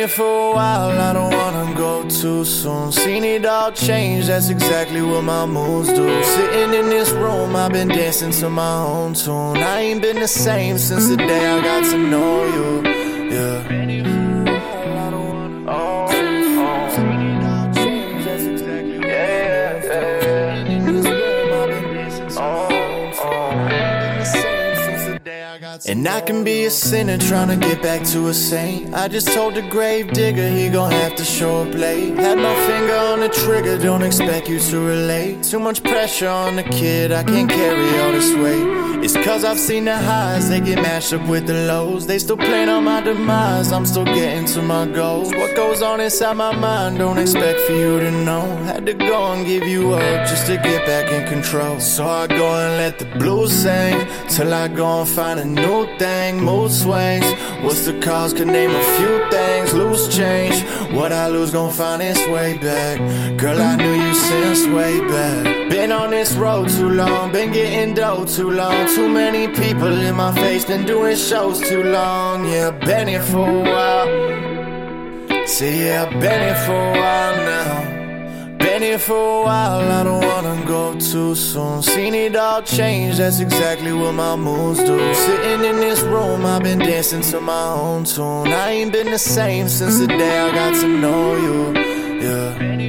here for a while, I don't wanna go too soon. Seen it all change, that's exactly what my moves do. Sitting in this room, I've been dancing to my own tune. I ain't been the same since the day I got to know you, yeah. And I can be a sinner trying to get back to a saint. I just told the grave digger he gon' have to show a blade. Had my finger on the trigger, don't expect you to relate. Too much pressure on the kid, I can't carry all this weight. It's cause I've seen the highs, they get mashed up with the lows. They still playing on my demise, I'm still getting to my goals. What goes on inside my mind, don't expect for you to know. Had to go and give you up just to get back in control. So I go and let the blues sing, till I go and find a new thing, mood swings. What's the cause? Could name a few things. Loose change. What I lose gon' find its way back. Girl, I knew you since way back. Been on this road too long. Been getting dough too long. Too many people in my face. Been doing shows too long. Yeah, been here for a while. See, yeah, been here for a while now. Been here for a while, I don't wanna go too soon. Seen it all change, that's exactly what my moves do. Sitting in this room, I've been dancing to my own tune. I ain't been the same since the day I got to know you, yeah.